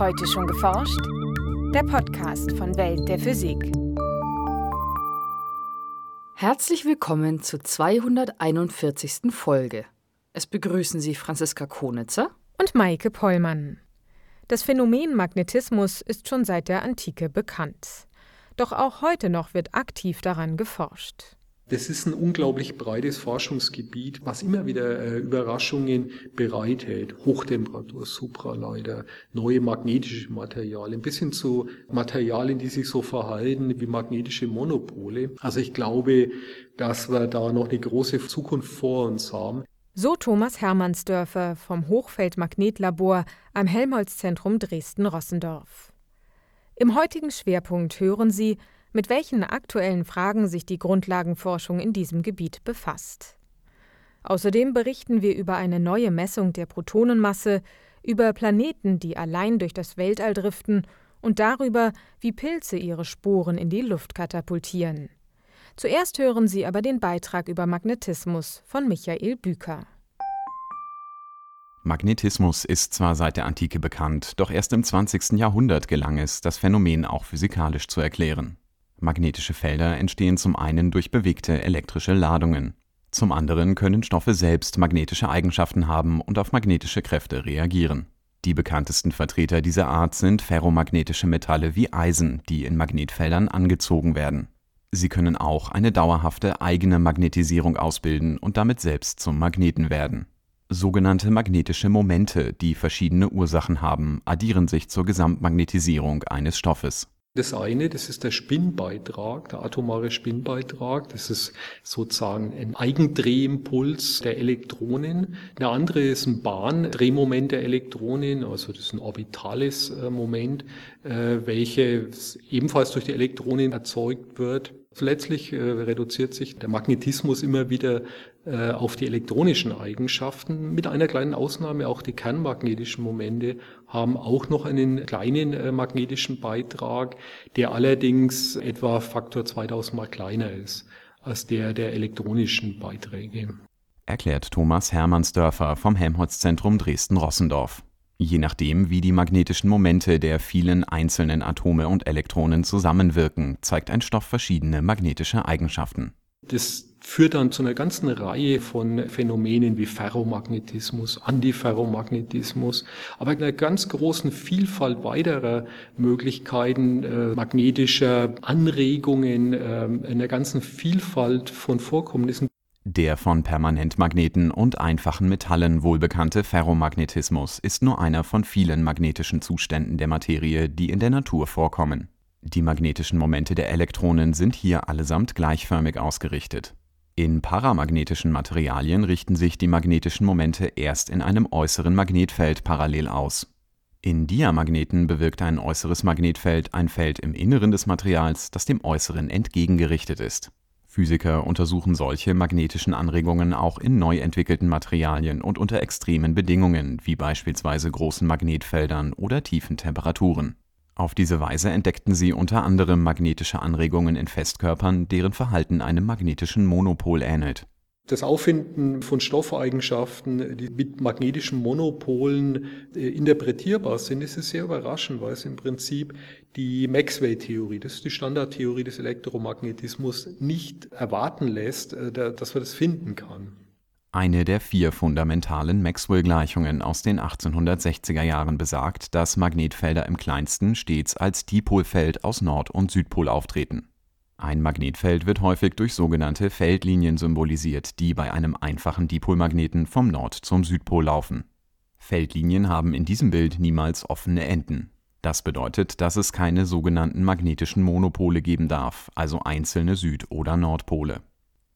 Heute schon geforscht? Der Podcast von Welt der Physik. Herzlich willkommen zur 241. Folge. Es begrüßen Sie Franziska Konitzer und Maike Pollmann. Das Phänomen Magnetismus ist schon seit der Antike bekannt. Doch auch heute noch wird aktiv daran geforscht. Das ist ein unglaublich breites Forschungsgebiet, was immer wieder Überraschungen bereithält. Hochtemperatur, Supraleiter, neue magnetische Materialien, bis hin zu Materialien, die sich so verhalten wie magnetische Monopole. Also ich glaube, dass wir da noch eine große Zukunft vor uns haben. So Thomas Hermannsdörfer vom Hochfeld-Magnetlabor am Helmholtz-Zentrum Dresden-Rossendorf. Im heutigen Schwerpunkt hören Sie, mit welchen aktuellen Fragen sich die Grundlagenforschung in diesem Gebiet befasst. Außerdem berichten wir über eine neue Messung der Protonenmasse, über Planeten, die allein durch das Weltall driften, und darüber, wie Pilze ihre Sporen in die Luft katapultieren. Zuerst hören Sie aber den Beitrag über Magnetismus von Michael Büker. Magnetismus ist zwar seit der Antike bekannt, doch erst im 20. Jahrhundert gelang es, das Phänomen auch physikalisch zu erklären. Magnetische Felder entstehen zum einen durch bewegte elektrische Ladungen. Zum anderen können Stoffe selbst magnetische Eigenschaften haben und auf magnetische Kräfte reagieren. Die bekanntesten Vertreter dieser Art sind ferromagnetische Metalle wie Eisen, die in Magnetfeldern angezogen werden. Sie können auch eine dauerhafte eigene Magnetisierung ausbilden und damit selbst zum Magneten werden. Sogenannte magnetische Momente, die verschiedene Ursachen haben, addieren sich zur Gesamtmagnetisierung eines Stoffes. Das eine, das ist der Spinnbeitrag, der atomare Spinnbeitrag. Das ist sozusagen ein Eigendrehimpuls der Elektronen. Der andere ist ein Bahndrehmoment der Elektronen, also das ist ein orbitales Moment, welches ebenfalls durch die Elektronen erzeugt wird. Letztlich reduziert sich der Magnetismus immer wieder auf die elektronischen Eigenschaften. Mit einer kleinen Ausnahme, auch die kernmagnetischen Momente haben auch noch einen kleinen magnetischen Beitrag, der allerdings etwa Faktor 2000 mal kleiner ist als der elektronischen Beiträge. Erklärt Thomas Hermannsdörfer vom Helmholtz-Zentrum Dresden-Rossendorf. Je nachdem, wie die magnetischen Momente der vielen einzelnen Atome und Elektronen zusammenwirken, zeigt ein Stoff verschiedene magnetische Eigenschaften. Das führt dann zu einer ganzen Reihe von Phänomenen wie Ferromagnetismus, Antiferromagnetismus, aber einer ganz großen Vielfalt weiterer Möglichkeiten, magnetischer Anregungen, einer ganzen Vielfalt von Vorkommnissen. Der von Permanentmagneten und einfachen Metallen wohlbekannte Ferromagnetismus ist nur einer von vielen magnetischen Zuständen der Materie, die in der Natur vorkommen. Die magnetischen Momente der Elektronen sind hier allesamt gleichförmig ausgerichtet. In paramagnetischen Materialien richten sich die magnetischen Momente erst in einem äußeren Magnetfeld parallel aus. In Diamagneten bewirkt ein äußeres Magnetfeld ein Feld im Inneren des Materials, das dem Äußeren entgegengerichtet ist. Physiker untersuchen solche magnetischen Anregungen auch in neu entwickelten Materialien und unter extremen Bedingungen, wie beispielsweise großen Magnetfeldern oder tiefen Temperaturen. Auf diese Weise entdeckten sie unter anderem magnetische Anregungen in Festkörpern, deren Verhalten einem magnetischen Monopol ähnelt. Das Auffinden von Stoffeigenschaften, die mit magnetischen Monopolen interpretierbar sind, ist sehr überraschend, weil es im Prinzip die Maxwell-Theorie, das ist die Standardtheorie des Elektromagnetismus, nicht erwarten lässt, dass man das finden kann. Eine der 4 fundamentalen Maxwell-Gleichungen aus den 1860er Jahren besagt, dass Magnetfelder im Kleinsten stets als Dipolfeld aus Nord- und Südpol auftreten. Ein Magnetfeld wird häufig durch sogenannte Feldlinien symbolisiert, die bei einem einfachen Dipolmagneten vom Nord- zum Südpol laufen. Feldlinien haben in diesem Bild niemals offene Enden. Das bedeutet, dass es keine sogenannten magnetischen Monopole geben darf, also einzelne Süd- oder Nordpole.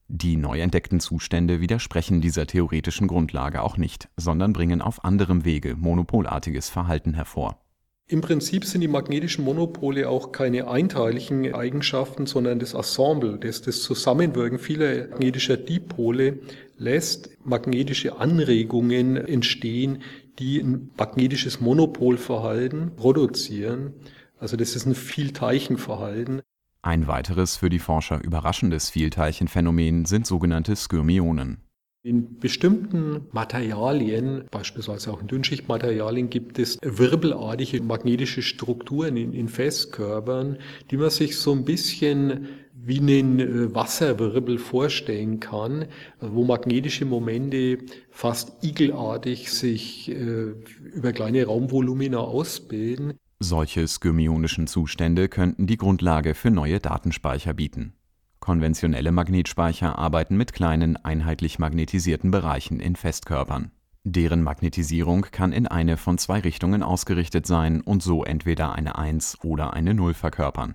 Die neu entdeckten Zustände widersprechen dieser theoretischen Grundlage auch nicht, sondern bringen auf anderem Wege monopolartiges Verhalten hervor. Im Prinzip sind die magnetischen Monopole auch keine einteiligen Eigenschaften, sondern das Ensemble, das Zusammenwirken vieler magnetischer Dipole lässt magnetische Anregungen entstehen, die ein magnetisches Monopolverhalten produzieren. Also das ist ein Vielteilchenverhalten. Ein weiteres für die Forscher überraschendes Vielteilchenphänomen sind sogenannte Skyrmionen. In bestimmten Materialien, beispielsweise auch in Dünnschichtmaterialien, gibt es wirbelartige magnetische Strukturen in Festkörpern, die man sich so ein bisschen wie einen Wasserwirbel vorstellen kann, wo magnetische Momente fast igelartig sich über kleine Raumvolumina ausbilden. Solche skyrmionischen Zustände könnten die Grundlage für neue Datenspeicher bieten. Konventionelle Magnetspeicher arbeiten mit kleinen, einheitlich magnetisierten Bereichen in Festkörpern. Deren Magnetisierung kann in eine von zwei Richtungen ausgerichtet sein und so entweder eine 1 oder eine 0 verkörpern.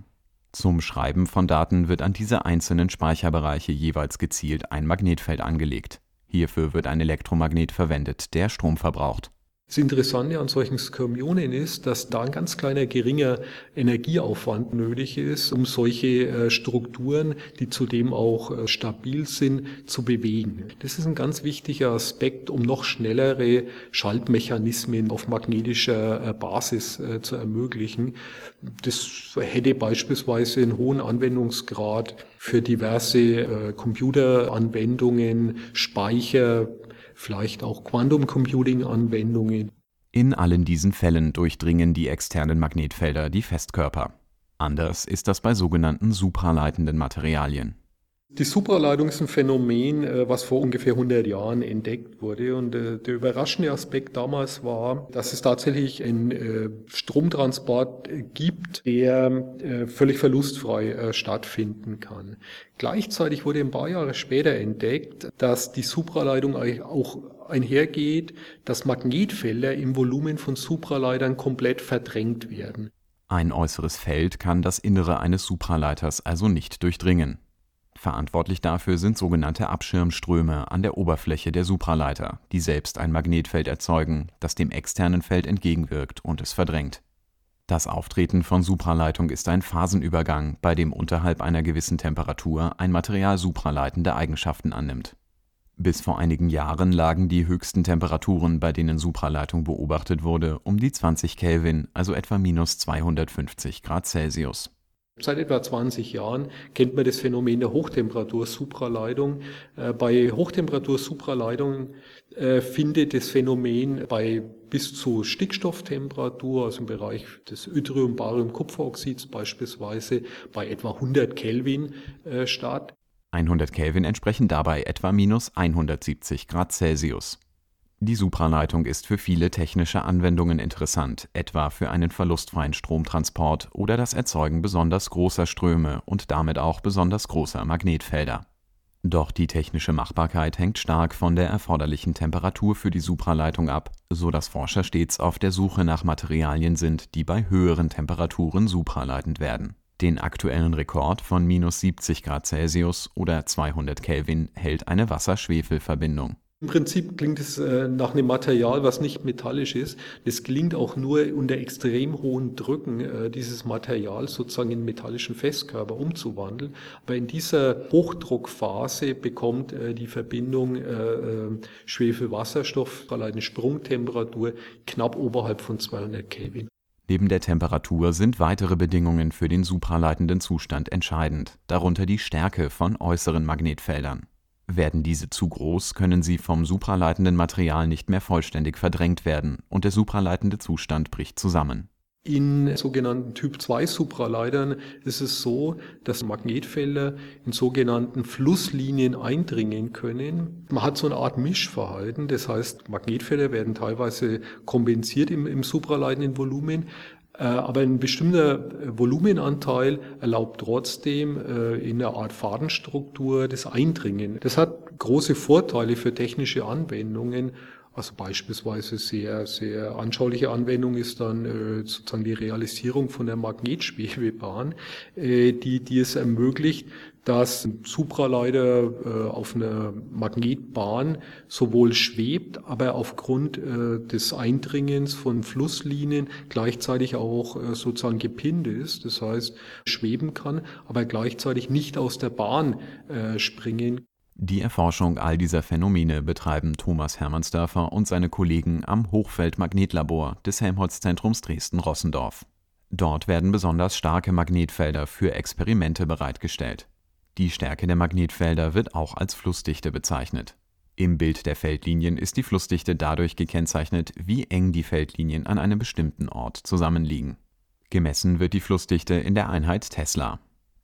Zum Schreiben von Daten wird an diese einzelnen Speicherbereiche jeweils gezielt ein Magnetfeld angelegt. Hierfür wird ein Elektromagnet verwendet, der Strom verbraucht. Das Interessante an solchen Skyrmionen ist, dass da ein ganz kleiner, geringer Energieaufwand nötig ist, um solche Strukturen, die zudem auch stabil sind, zu bewegen. Das ist ein ganz wichtiger Aspekt, um noch schnellere Schaltmechanismen auf magnetischer Basis zu ermöglichen. Das hätte beispielsweise einen hohen Anwendungsgrad für diverse Computeranwendungen, Speicher, vielleicht auch Quantum-Computing-Anwendungen. In allen diesen Fällen durchdringen die externen Magnetfelder die Festkörper. Anders ist das bei sogenannten supraleitenden Materialien. Die Supraleitung ist ein Phänomen, was vor ungefähr 100 Jahren entdeckt wurde. Und der überraschende Aspekt damals war, dass es tatsächlich einen Stromtransport gibt, der völlig verlustfrei stattfinden kann. Gleichzeitig wurde ein paar Jahre später entdeckt, dass die Supraleitung auch einhergeht, dass Magnetfelder im Volumen von Supraleitern komplett verdrängt werden. Ein äußeres Feld kann das Innere eines Supraleiters also nicht durchdringen. Verantwortlich dafür sind sogenannte Abschirmströme an der Oberfläche der Supraleiter, die selbst ein Magnetfeld erzeugen, das dem externen Feld entgegenwirkt und es verdrängt. Das Auftreten von Supraleitung ist ein Phasenübergang, bei dem unterhalb einer gewissen Temperatur ein Material supraleitende Eigenschaften annimmt. Bis vor einigen Jahren lagen die höchsten Temperaturen, bei denen Supraleitung beobachtet wurde, um die 20 Kelvin, also etwa -250 Grad Celsius. Seit etwa 20 Jahren kennt man das Phänomen der Hochtemperatur-Supraleitung. Bei Hochtemperatur-Supraleitung findet das Phänomen bei bis zu Stickstofftemperatur, also im Bereich des Yttrium, Barium, Kupferoxids beispielsweise, bei etwa 100 Kelvin statt. 100 Kelvin entsprechen dabei etwa -170 Grad Celsius. Die Supraleitung ist für viele technische Anwendungen interessant, etwa für einen verlustfreien Stromtransport oder das Erzeugen besonders großer Ströme und damit auch besonders großer Magnetfelder. Doch die technische Machbarkeit hängt stark von der erforderlichen Temperatur für die Supraleitung ab, so dass Forscher stets auf der Suche nach Materialien sind, die bei höheren Temperaturen supraleitend werden. Den aktuellen Rekord von -70 Grad Celsius oder 200 Kelvin hält eine Wasser-Schwefel-Verbindung. Im Prinzip klingt es nach einem Material, was nicht metallisch ist. Das gelingt auch nur unter extrem hohen Drücken, dieses Material sozusagen in metallischen Festkörper umzuwandeln. Aber in dieser Hochdruckphase bekommt die Verbindung Schwefel-Wasserstoff allein eine Sprungtemperatur knapp oberhalb von 200 Kelvin. Neben der Temperatur sind weitere Bedingungen für den supraleitenden Zustand entscheidend, darunter die Stärke von äußeren Magnetfeldern. Werden diese zu groß, können sie vom supraleitenden Material nicht mehr vollständig verdrängt werden und der supraleitende Zustand bricht zusammen. In sogenannten Typ-2-Supraleitern ist es so, dass Magnetfelder in sogenannten Flusslinien eindringen können. Man hat so eine Art Mischverhalten, das heißt, Magnetfelder werden teilweise kompensiert im supraleitenden Volumen. Aber ein bestimmter Volumenanteil erlaubt trotzdem in einer Art Fadenstruktur das Eindringen. Das hat große Vorteile für technische Anwendungen. Also beispielsweise sehr, sehr anschauliche Anwendung ist dann sozusagen die Realisierung von der Magnetschwebebahn, die es ermöglicht, dass ein Supraleiter auf einer Magnetbahn sowohl schwebt, aber aufgrund des Eindringens von Flusslinien gleichzeitig auch sozusagen gepinnt ist, das heißt schweben kann, aber gleichzeitig nicht aus der Bahn springen kann. Die Erforschung all dieser Phänomene betreiben Thomas Hermannsdörfer und seine Kollegen am Hochfeld-Magnetlabor des Helmholtz-Zentrums Dresden-Rossendorf. Dort werden besonders starke Magnetfelder für Experimente bereitgestellt. Die Stärke der Magnetfelder wird auch als Flussdichte bezeichnet. Im Bild der Feldlinien ist die Flussdichte dadurch gekennzeichnet, wie eng die Feldlinien an einem bestimmten Ort zusammenliegen. Gemessen wird die Flussdichte in der Einheit Tesla.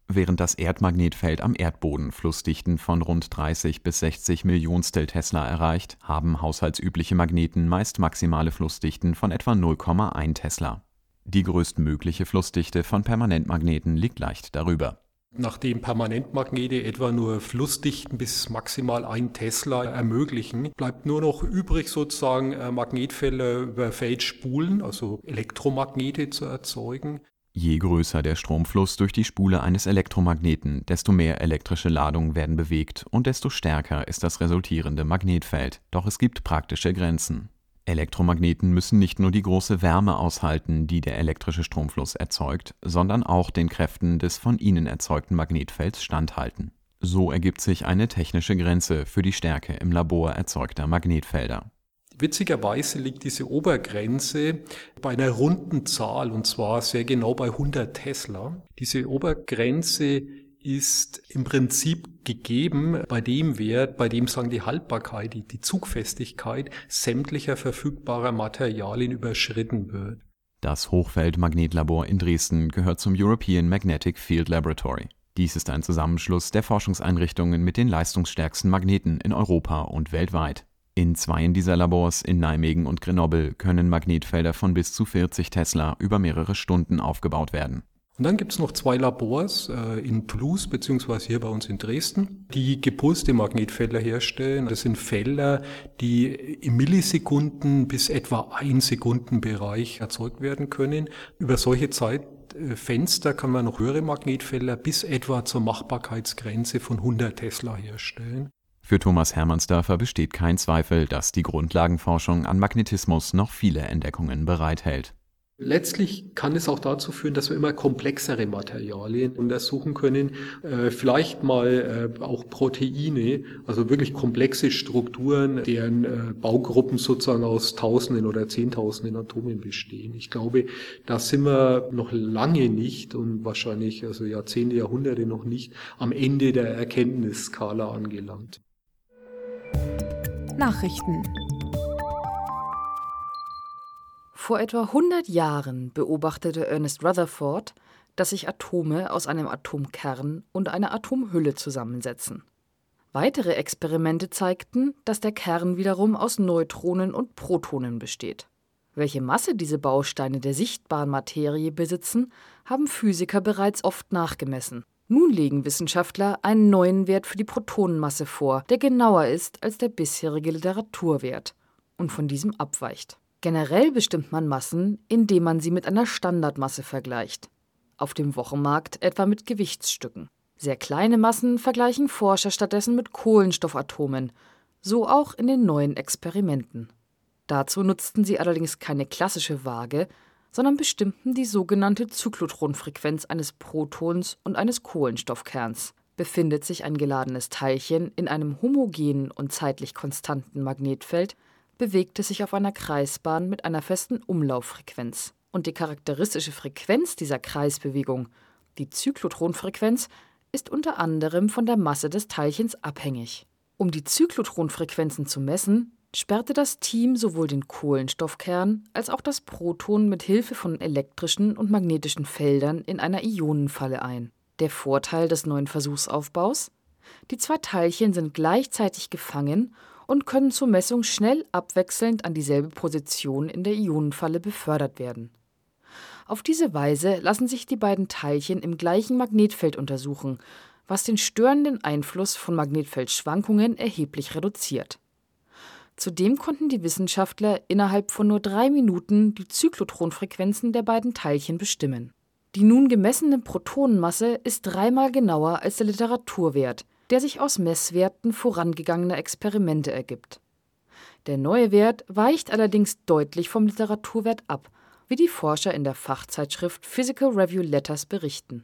Während das Erdmagnetfeld am Erdboden Flussdichten von rund 30 bis 60 Millionstel Tesla erreicht, haben haushaltsübliche Magneten meist maximale Flussdichten von etwa 0,1 Tesla. Die größtmögliche Flussdichte von Permanentmagneten liegt leicht darüber. Nachdem Permanentmagnete etwa nur Flussdichten bis maximal 1 Tesla ermöglichen, bleibt nur noch übrig, sozusagen Magnetfelder über Feldspulen, also Elektromagnete, zu erzeugen. Je größer der Stromfluss durch die Spule eines Elektromagneten, desto mehr elektrische Ladungen werden bewegt und desto stärker ist das resultierende Magnetfeld. Doch es gibt praktische Grenzen. Elektromagneten müssen nicht nur die große Wärme aushalten, die der elektrische Stromfluss erzeugt, sondern auch den Kräften des von ihnen erzeugten Magnetfelds standhalten. So ergibt sich eine technische Grenze für die Stärke im Labor erzeugter Magnetfelder. Witzigerweise liegt diese Obergrenze bei einer runden Zahl, und zwar sehr genau bei 100 Tesla. Diese Obergrenze ist im Prinzip gegeben bei dem Wert, bei dem, sagen, die Haltbarkeit, die Zugfestigkeit sämtlicher verfügbarer Materialien überschritten wird. Das Hochfeldmagnetlabor in Dresden gehört zum European Magnetic Field Laboratory. Dies ist ein Zusammenschluss der Forschungseinrichtungen mit den leistungsstärksten Magneten in Europa und weltweit. In 2 dieser Labors in Nijmegen und Grenoble können Magnetfelder von bis zu 40 Tesla über mehrere Stunden aufgebaut werden. Und dann gibt es noch 2 Labors in Toulouse bzw. hier bei uns in Dresden, die gepulste Magnetfelder herstellen. Das sind Felder, die im Millisekunden- bis etwa 1-Sekunden-Bereich erzeugt werden können. Über solche Zeitfenster kann man noch höhere Magnetfelder bis etwa zur Machbarkeitsgrenze von 100 Tesla herstellen. Für Thomas Hermannsdörfer besteht kein Zweifel, dass die Grundlagenforschung an Magnetismus noch viele Entdeckungen bereithält. Letztlich kann es auch dazu führen, dass wir immer komplexere Materialien untersuchen können, vielleicht mal auch Proteine, also wirklich komplexe Strukturen, deren Baugruppen sozusagen aus Tausenden oder Zehntausenden Atomen bestehen. Ich glaube, da sind wir noch lange nicht und wahrscheinlich also Jahrzehnte, Jahrhunderte noch nicht am Ende der Erkenntnisskala angelangt. Nachrichten. Vor etwa 100 Jahren beobachtete Ernest Rutherford, dass sich Atome aus einem Atomkern und einer Atomhülle zusammensetzen. Weitere Experimente zeigten, dass der Kern wiederum aus Neutronen und Protonen besteht. Welche Masse diese Bausteine der sichtbaren Materie besitzen, haben Physiker bereits oft nachgemessen. Nun legen Wissenschaftler einen neuen Wert für die Protonenmasse vor, der genauer ist als der bisherige Literaturwert und von diesem abweicht. Generell bestimmt man Massen, indem man sie mit einer Standardmasse vergleicht. Auf dem Wochenmarkt etwa mit Gewichtsstücken. Sehr kleine Massen vergleichen Forscher stattdessen mit Kohlenstoffatomen, so auch in den neuen Experimenten. Dazu nutzten sie allerdings keine klassische Waage, sondern bestimmten die sogenannte Zyklotronfrequenz eines Protons und eines Kohlenstoffkerns. Befindet sich ein geladenes Teilchen in einem homogenen und zeitlich konstanten Magnetfeld, bewegt es sich auf einer Kreisbahn mit einer festen Umlauffrequenz. Und die charakteristische Frequenz dieser Kreisbewegung, die Zyklotronfrequenz, ist unter anderem von der Masse des Teilchens abhängig. Um die Zyklotronfrequenzen zu messen, sperrte das Team sowohl den Kohlenstoffkern als auch das Proton mit Hilfe von elektrischen und magnetischen Feldern in einer Ionenfalle ein. Der Vorteil des neuen Versuchsaufbaus? Die 2 Teilchen sind gleichzeitig gefangen und können zur Messung schnell abwechselnd an dieselbe Position in der Ionenfalle befördert werden. Auf diese Weise lassen sich die beiden Teilchen im gleichen Magnetfeld untersuchen, was den störenden Einfluss von Magnetfeldschwankungen erheblich reduziert. Zudem konnten die Wissenschaftler innerhalb von nur 3 Minuten die Zyklotronfrequenzen der beiden Teilchen bestimmen. Die nun gemessene Protonenmasse ist 3-mal genauer als der Literaturwert, der sich aus Messwerten vorangegangener Experimente ergibt. Der neue Wert weicht allerdings deutlich vom Literaturwert ab, wie die Forscher in der Fachzeitschrift Physical Review Letters berichten.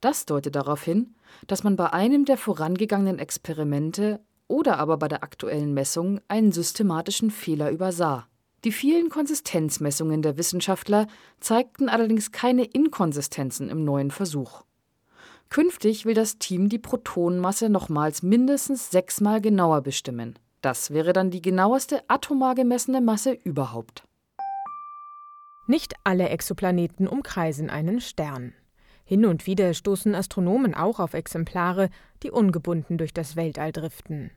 Das deutet darauf hin, dass man bei einem der vorangegangenen Experimente oder aber bei der aktuellen Messung einen systematischen Fehler übersah. Die vielen Konsistenzmessungen der Wissenschaftler zeigten allerdings keine Inkonsistenzen im neuen Versuch. Künftig will das Team die Protonenmasse nochmals mindestens 6-mal genauer bestimmen. Das wäre dann die genaueste atomar gemessene Masse überhaupt. Nicht alle Exoplaneten umkreisen einen Stern. Hin und wieder stoßen Astronomen auch auf Exemplare, die ungebunden durch das Weltall driften.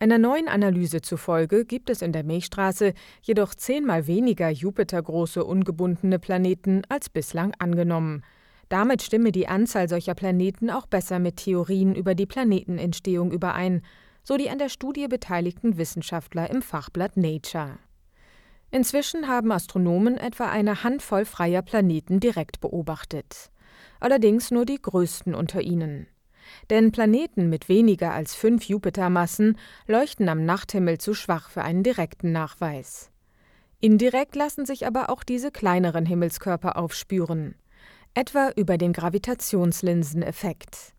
Einer neuen Analyse zufolge gibt es in der Milchstraße jedoch 10-mal weniger jupitergroße ungebundene Planeten als bislang angenommen. Damit stimme die Anzahl solcher Planeten auch besser mit Theorien über die Planetenentstehung überein, so die an der Studie beteiligten Wissenschaftler im Fachblatt Nature. Inzwischen haben Astronomen etwa eine Handvoll freier Planeten direkt beobachtet. Allerdings nur die größten unter ihnen. Denn Planeten mit weniger als 5 Jupitermassen leuchten am Nachthimmel zu schwach für einen direkten Nachweis. Indirekt lassen sich aber auch diese kleineren Himmelskörper aufspüren. Etwa über den Gravitationslinseneffekt.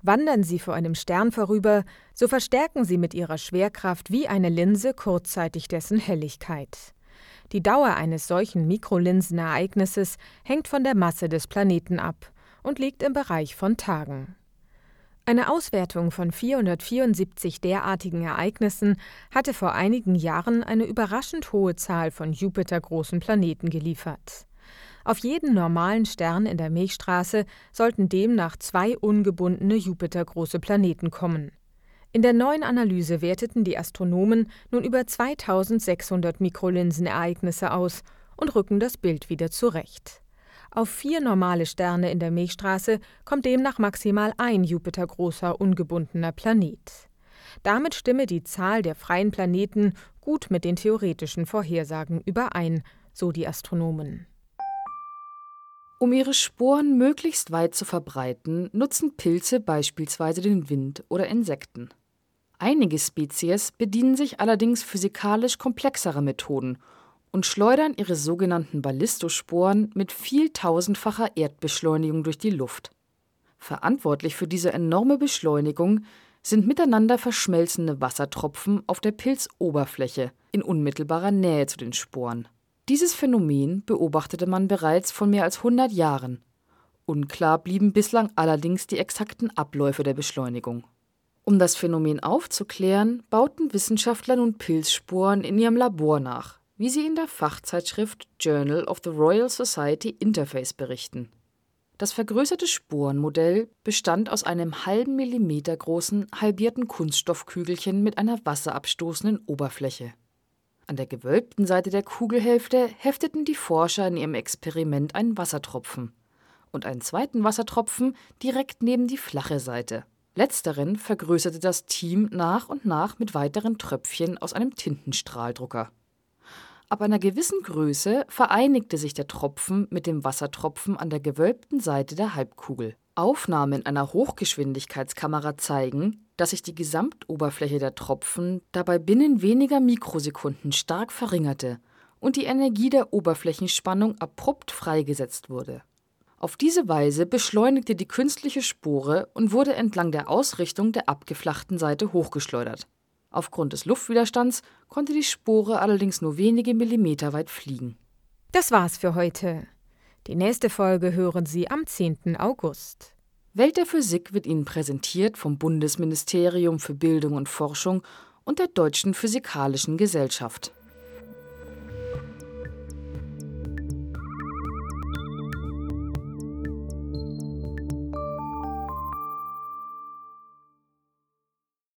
Wandern sie vor einem Stern vorüber, so verstärken sie mit ihrer Schwerkraft wie eine Linse kurzzeitig dessen Helligkeit. Die Dauer eines solchen Mikrolinsenereignisses hängt von der Masse des Planeten ab und liegt im Bereich von Tagen. Eine Auswertung von 474 derartigen Ereignissen hatte vor einigen Jahren eine überraschend hohe Zahl von jupitergroßen Planeten geliefert. Auf jeden normalen Stern in der Milchstraße sollten demnach 2 ungebundene jupitergroße Planeten kommen. In der neuen Analyse werteten die Astronomen nun über 2600 Mikrolinsenereignisse aus und rücken das Bild wieder zurecht. Auf 4 normale Sterne in der Milchstraße kommt demnach maximal 1 jupitergroßer ungebundener Planet. Damit stimme die Zahl der freien Planeten gut mit den theoretischen Vorhersagen überein, so die Astronomen. Um ihre Sporen möglichst weit zu verbreiten, nutzen Pilze beispielsweise den Wind oder Insekten. Einige Spezies bedienen sich allerdings physikalisch komplexerer Methoden und schleudern ihre sogenannten Ballistosporen mit vieltausendfacher Erdbeschleunigung durch die Luft. Verantwortlich für diese enorme Beschleunigung sind miteinander verschmelzende Wassertropfen auf der Pilzoberfläche in unmittelbarer Nähe zu den Sporen. Dieses Phänomen beobachtete man bereits vor mehr als 100 Jahren. Unklar blieben bislang allerdings die exakten Abläufe der Beschleunigung. Um das Phänomen aufzuklären, bauten Wissenschaftler nun Pilzsporen in ihrem Labor nach, wie sie in der Fachzeitschrift Journal of the Royal Society Interface berichten. Das vergrößerte Sporenmodell bestand aus einem halben Millimeter großen, halbierten Kunststoffkügelchen mit einer wasserabstoßenden Oberfläche. An der gewölbten Seite der Kugelhälfte hefteten die Forscher in ihrem Experiment einen Wassertropfen und einen zweiten Wassertropfen direkt neben die flache Seite. Letzteren vergrößerte das Team nach und nach mit weiteren Tröpfchen aus einem Tintenstrahldrucker. Ab einer gewissen Größe vereinigte sich der Tropfen mit dem Wassertropfen an der gewölbten Seite der Halbkugel. Aufnahmen einer Hochgeschwindigkeitskamera zeigen, dass sich die Gesamtoberfläche der Tropfen dabei binnen weniger Mikrosekunden stark verringerte und die Energie der Oberflächenspannung abrupt freigesetzt wurde. Auf diese Weise beschleunigte die künstliche Spore und wurde entlang der Ausrichtung der abgeflachten Seite hochgeschleudert. Aufgrund des Luftwiderstands konnte die Spore allerdings nur wenige Millimeter weit fliegen. Das war's für heute. Die nächste Folge hören Sie am 10. August. Welt der Physik wird Ihnen präsentiert vom Bundesministerium für Bildung und Forschung und der Deutschen Physikalischen Gesellschaft.